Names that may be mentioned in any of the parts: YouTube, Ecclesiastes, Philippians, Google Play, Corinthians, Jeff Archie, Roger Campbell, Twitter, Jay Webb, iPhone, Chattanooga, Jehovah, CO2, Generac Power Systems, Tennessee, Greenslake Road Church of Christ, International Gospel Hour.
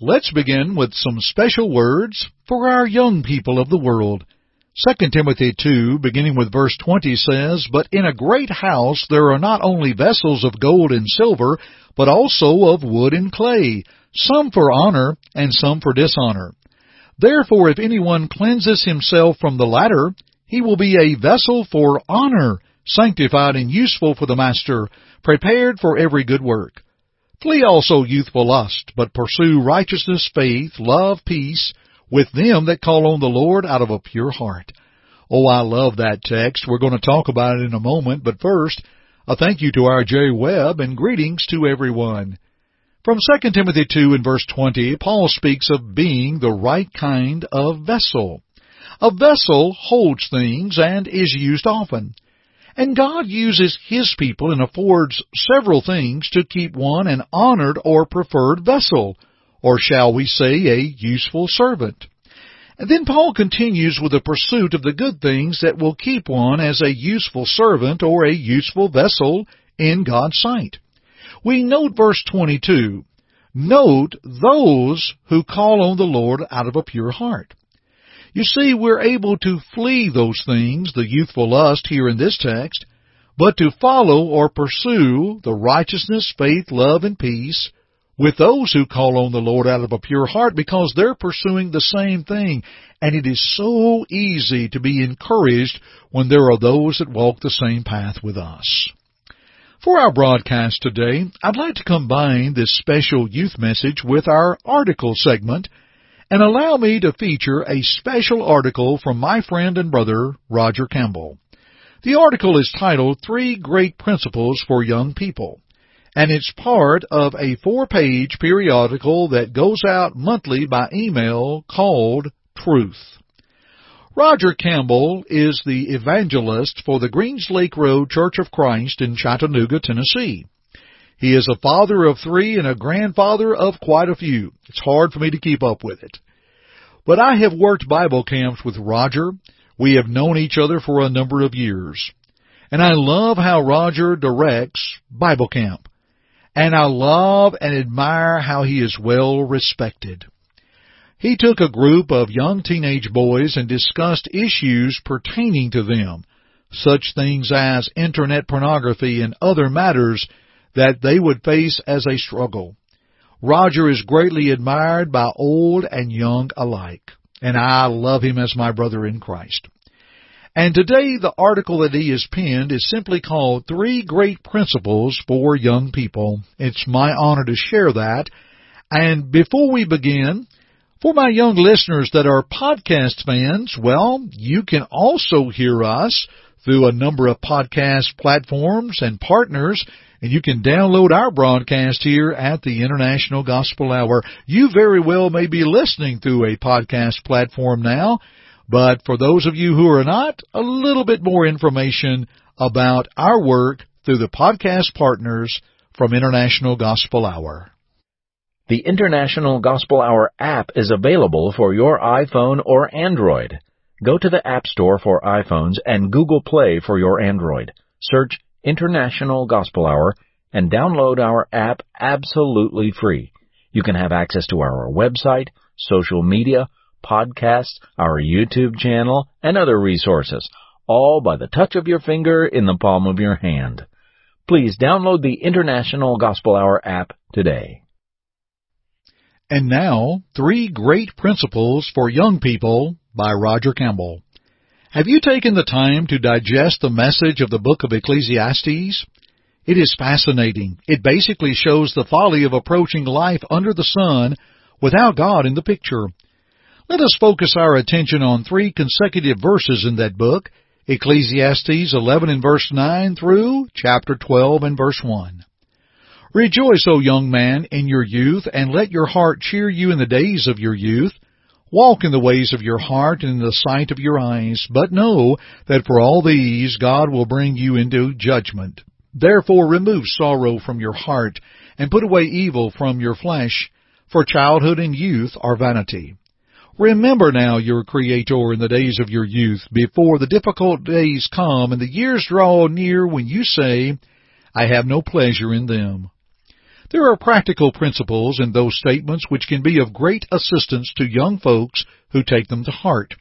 Let's begin with some special words for our young people of the world. 2 Timothy 2, beginning with verse 20, says, "But in a great house there are not only vessels of gold and silver, but also of wood and clay, some for honor and some for dishonor. Therefore, if anyone cleanses himself from the latter, he will be a vessel for honor, sanctified and useful for the master, prepared for every good work. Flee also youthful lust, but pursue righteousness, faith, love, peace, with them that call on the Lord out of a pure heart." Oh, I love that text. We're going to talk about it in a moment, but first, a thank you to our Jay Webb and greetings to everyone. From 2 Timothy 2 and verse 20, Paul speaks of being the right kind of vessel. A vessel holds things and is used often. And God uses His people and affords several things to keep one an honored or preferred vessel, or shall we say, a useful servant. And then Paul continues with the pursuit of the good things that will keep one as a useful servant or a useful vessel in God's sight. We note verse 22, "Note those who call on the Lord out of a pure heart." You see, we're able to flee those things, the youthful lust here in this text, but to follow or pursue the righteousness, faith, love, and peace with those who call on the Lord out of a pure heart, because they're pursuing the same thing. And it is so easy to be encouraged when there are those that walk the same path with us. For our broadcast today, I'd like to combine this special youth message with our article segment and allow me to feature a special article from my friend and brother, Roger Campbell. The article is titled, "Three Great Principles for Young People," and it's part of a 4-page periodical that goes out monthly by email called Truth. Roger Campbell is the evangelist for the Greenslake Road Church of Christ in Chattanooga, Tennessee. He is a father of 3 and a grandfather of quite a few. It's hard for me to keep up with it. But I have worked Bible camps with Roger. We have known each other for a number of years. And I love how Roger directs Bible camp. And I love and admire how he is well respected. He took a group of young teenage boys and discussed issues pertaining to them, such things as internet pornography and other matters that they would face as a struggle. Roger is greatly admired by old and young alike, and I love him as my brother in Christ. And today, the article that he has penned is simply called "Three Great Principles for Young People." It's my honor to share that. And before we begin, for my young listeners that are podcast fans, well, you can also hear us through a number of podcast platforms and partners, and you can download our broadcast here at the International Gospel Hour. You very well may be listening through a podcast platform now, but for those of you who are not, a little bit more information about our work through the podcast partners from International Gospel Hour. The International Gospel Hour app is available for your iPhone or Android. Go to the App Store for iPhones and Google Play for your Android. Search International Gospel Hour and download our app absolutely free. You can have access to our website, social media, podcasts, our YouTube channel, and other resources, all by the touch of your finger in the palm of your hand. Please download the International Gospel Hour app today. And now, Three Great Principles for Young People by Roger Campbell. Have you taken the time to digest the message of the book of Ecclesiastes? It is fascinating. It basically shows the folly of approaching life under the sun without God in the picture. Let us focus our attention on 3 consecutive verses in that book, Ecclesiastes 11 and verse 9 through chapter 12 and verse 1. Rejoice, O young man, in your youth, and let your heart cheer you in the days of your youth. Walk in the ways of your heart and in the sight of your eyes, but know that for all these God will bring you into judgment. Therefore remove sorrow from your heart, and put away evil from your flesh, for childhood and youth are vanity. Remember now your Creator in the days of your youth, before the difficult days come, and the years draw near when you say, I have no pleasure in them. There are practical principles in those statements which can be of great assistance to young folks who take them to heart.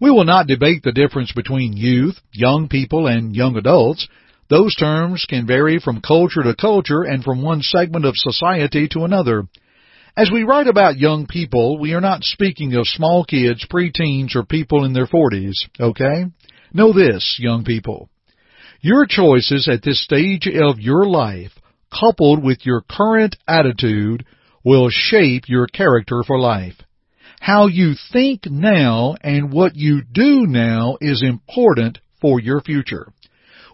We will not debate the difference between youth, young people, and young adults. Those terms can vary from culture to culture and from one segment of society to another. As we write about young people, we are not speaking of small kids, preteens, or people in their 40s, okay? Know this, young people. Your choices at this stage of your life, coupled with your current attitude, will shape your character for life. How you think now and what you do now is important for your future.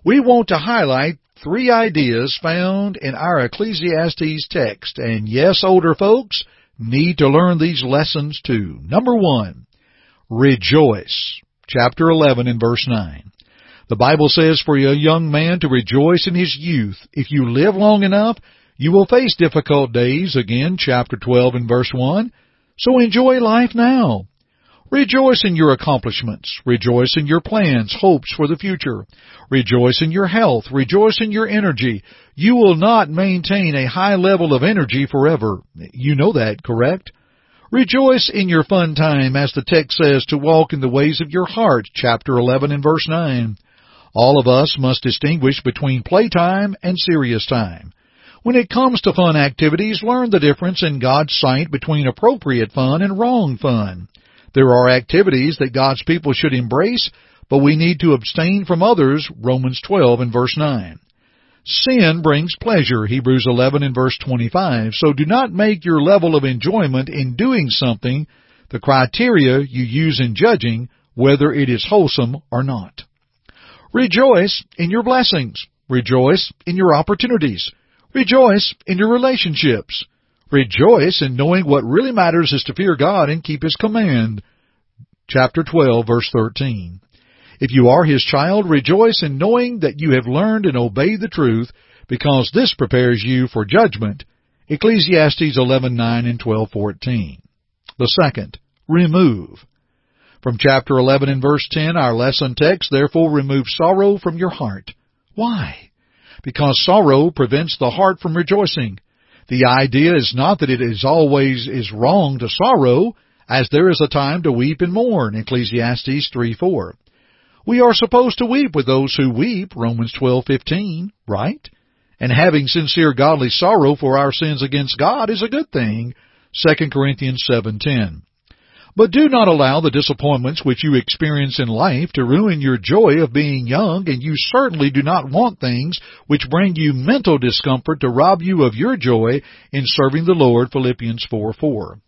We want to highlight 3 ideas found in our Ecclesiastes text, and yes, older folks need to learn these lessons too. Number 1, rejoice. Chapter 11 and verse 9. The Bible says for a young man to rejoice in his youth. If you live long enough, you will face difficult days. Again, chapter 12 and verse 1. So enjoy life now. Rejoice in your accomplishments. Rejoice in your plans, hopes for the future. Rejoice in your health. Rejoice in your energy. You will not maintain a high level of energy forever. You know that, correct? Rejoice in your fun time, as the text says, to walk in the ways of your heart. Chapter 11 and verse 9. All of us must distinguish between playtime and serious time. When it comes to fun activities, learn the difference in God's sight between appropriate fun and wrong fun. There are activities that God's people should embrace, but we need to abstain from others, Romans 12 and verse 9. Sin brings pleasure, Hebrews 11 and verse 25, so do not make your level of enjoyment in doing something the criteria you use in judging whether it is wholesome or not. Rejoice in your blessings. Rejoice in your opportunities. Rejoice in your relationships. Rejoice in knowing what really matters is to fear God and keep His command. Chapter 12, verse 13. If you are His child, rejoice in knowing that you have learned and obeyed the truth, because this prepares you for judgment. Ecclesiastes 11, 9 and 12, 14. The second, remove. From chapter 11 and verse 10, our lesson text, therefore remove sorrow from your heart. Why? Because sorrow prevents the heart from rejoicing. The idea is not that it is always is wrong to sorrow, as there is a time to weep and mourn, Ecclesiastes 3:4. We are supposed to weep with those who weep, Romans 12:15, right? And having sincere godly sorrow for our sins against God is a good thing, 2 Corinthians 7:10. But do not allow the disappointments which you experience in life to ruin your joy of being young, and you certainly do not want things which bring you mental discomfort to rob you of your joy in serving the Lord, Philippians 4:4.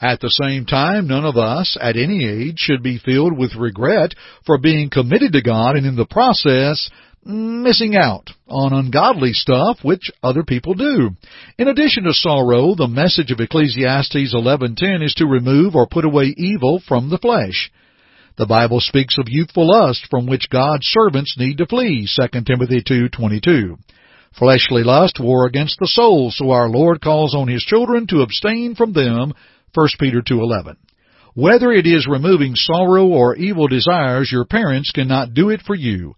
At the same time, none of us at any age should be filled with regret for being committed to God and in the process missing out on ungodly stuff which other people do. In addition to sorrow, the message of Ecclesiastes 11:10 is to remove or put away evil from the flesh. The Bible speaks of youthful lust from which God's servants need to flee, 2 Timothy 2:22. Fleshly lust war against the soul, so our Lord calls on His children to abstain from them, 1 Peter 2:11. Whether it is removing sorrow or evil desires, your parents cannot do it for you.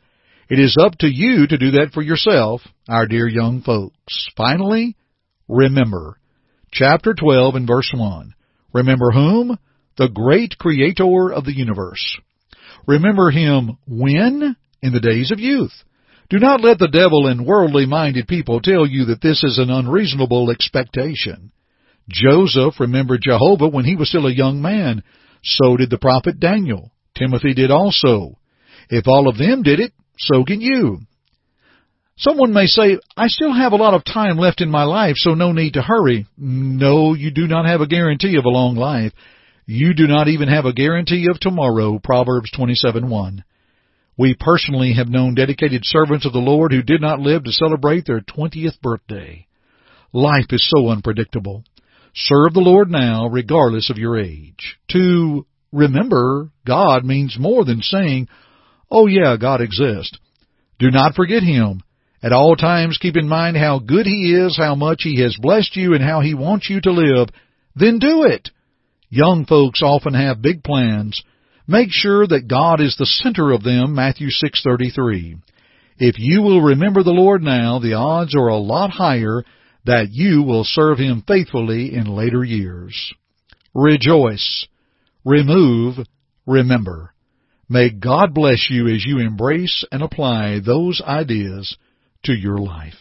It is up to you to do that for yourself, our dear young folks. Finally, remember. Chapter 12 and verse 1. Remember whom? The great Creator of the universe. Remember Him when? In the days of youth. Do not let the devil and worldly-minded people tell you that this is an unreasonable expectation. Joseph remembered Jehovah when he was still a young man. So did the prophet Daniel. Timothy did also. If all of them did it, so can you. Someone may say, I still have a lot of time left in my life, so no need to hurry. No, you do not have a guarantee of a long life. You do not even have a guarantee of tomorrow, Proverbs 27:1. We personally have known dedicated servants of the Lord who did not live to celebrate their 20th birthday. Life is so unpredictable. Serve the Lord now, regardless of your age. To remember God means more than saying, "Oh yeah, God exists." Do not forget Him. At all times, keep in mind how good He is, how much He has blessed you, and how He wants you to live. Then do it. Young folks often have big plans. Make sure that God is the center of them, Matthew 6:33. If you will remember the Lord now, the odds are a lot higher that you will serve Him faithfully in later years. Rejoice. Remove. Remember. May God bless you as you embrace and apply those ideas to your life.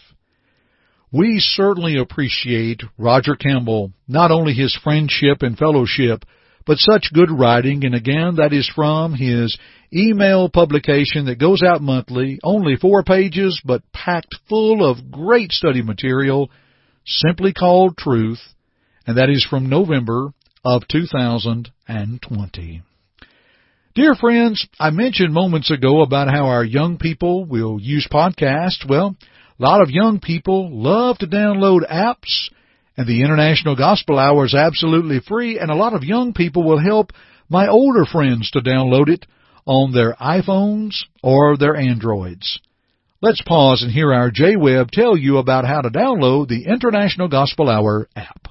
We certainly appreciate Roger Campbell, not only his friendship and fellowship, but such good writing, and again, that is from his email publication that goes out monthly, only 4 pages, but packed full of great study material, simply called Truth, and that is from November of 2020. Dear friends, I mentioned moments ago about how our young people will use podcasts. Well, a lot of young people love to download apps, and the International Gospel Hour is absolutely free, and a lot of young people will help my older friends to download it on their iPhones or their Androids. Let's pause and hear our J-Web tell you about how to download the International Gospel Hour app.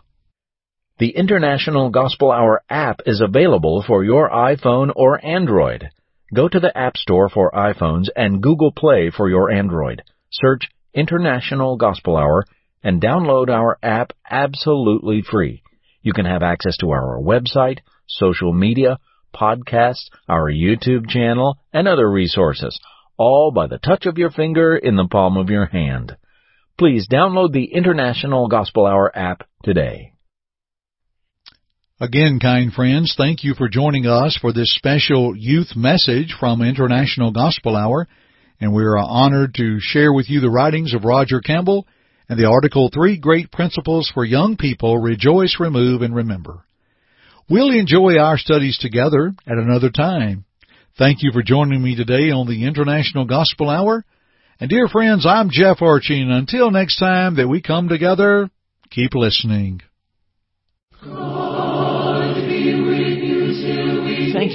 The International Gospel Hour app is available for your iPhone or Android. Go to the App Store for iPhones and Google Play for your Android. Search International Gospel Hour and download our app absolutely free. You can have access to our website, social media, podcasts, our YouTube channel, and other resources, all by the touch of your finger in the palm of your hand. Please download the International Gospel Hour app today. Again, kind friends, thank you for joining us for this special youth message from International Gospel Hour, and we are honored to share with you the writings of Roger Campbell and the article, 3 Great Principles for Young People, Rejoice, Remove, and Remember. We'll enjoy our studies together at another time. Thank you for joining me today on the International Gospel Hour. And dear friends, I'm Jeff Archie, and until next time that we come together, keep listening. Thank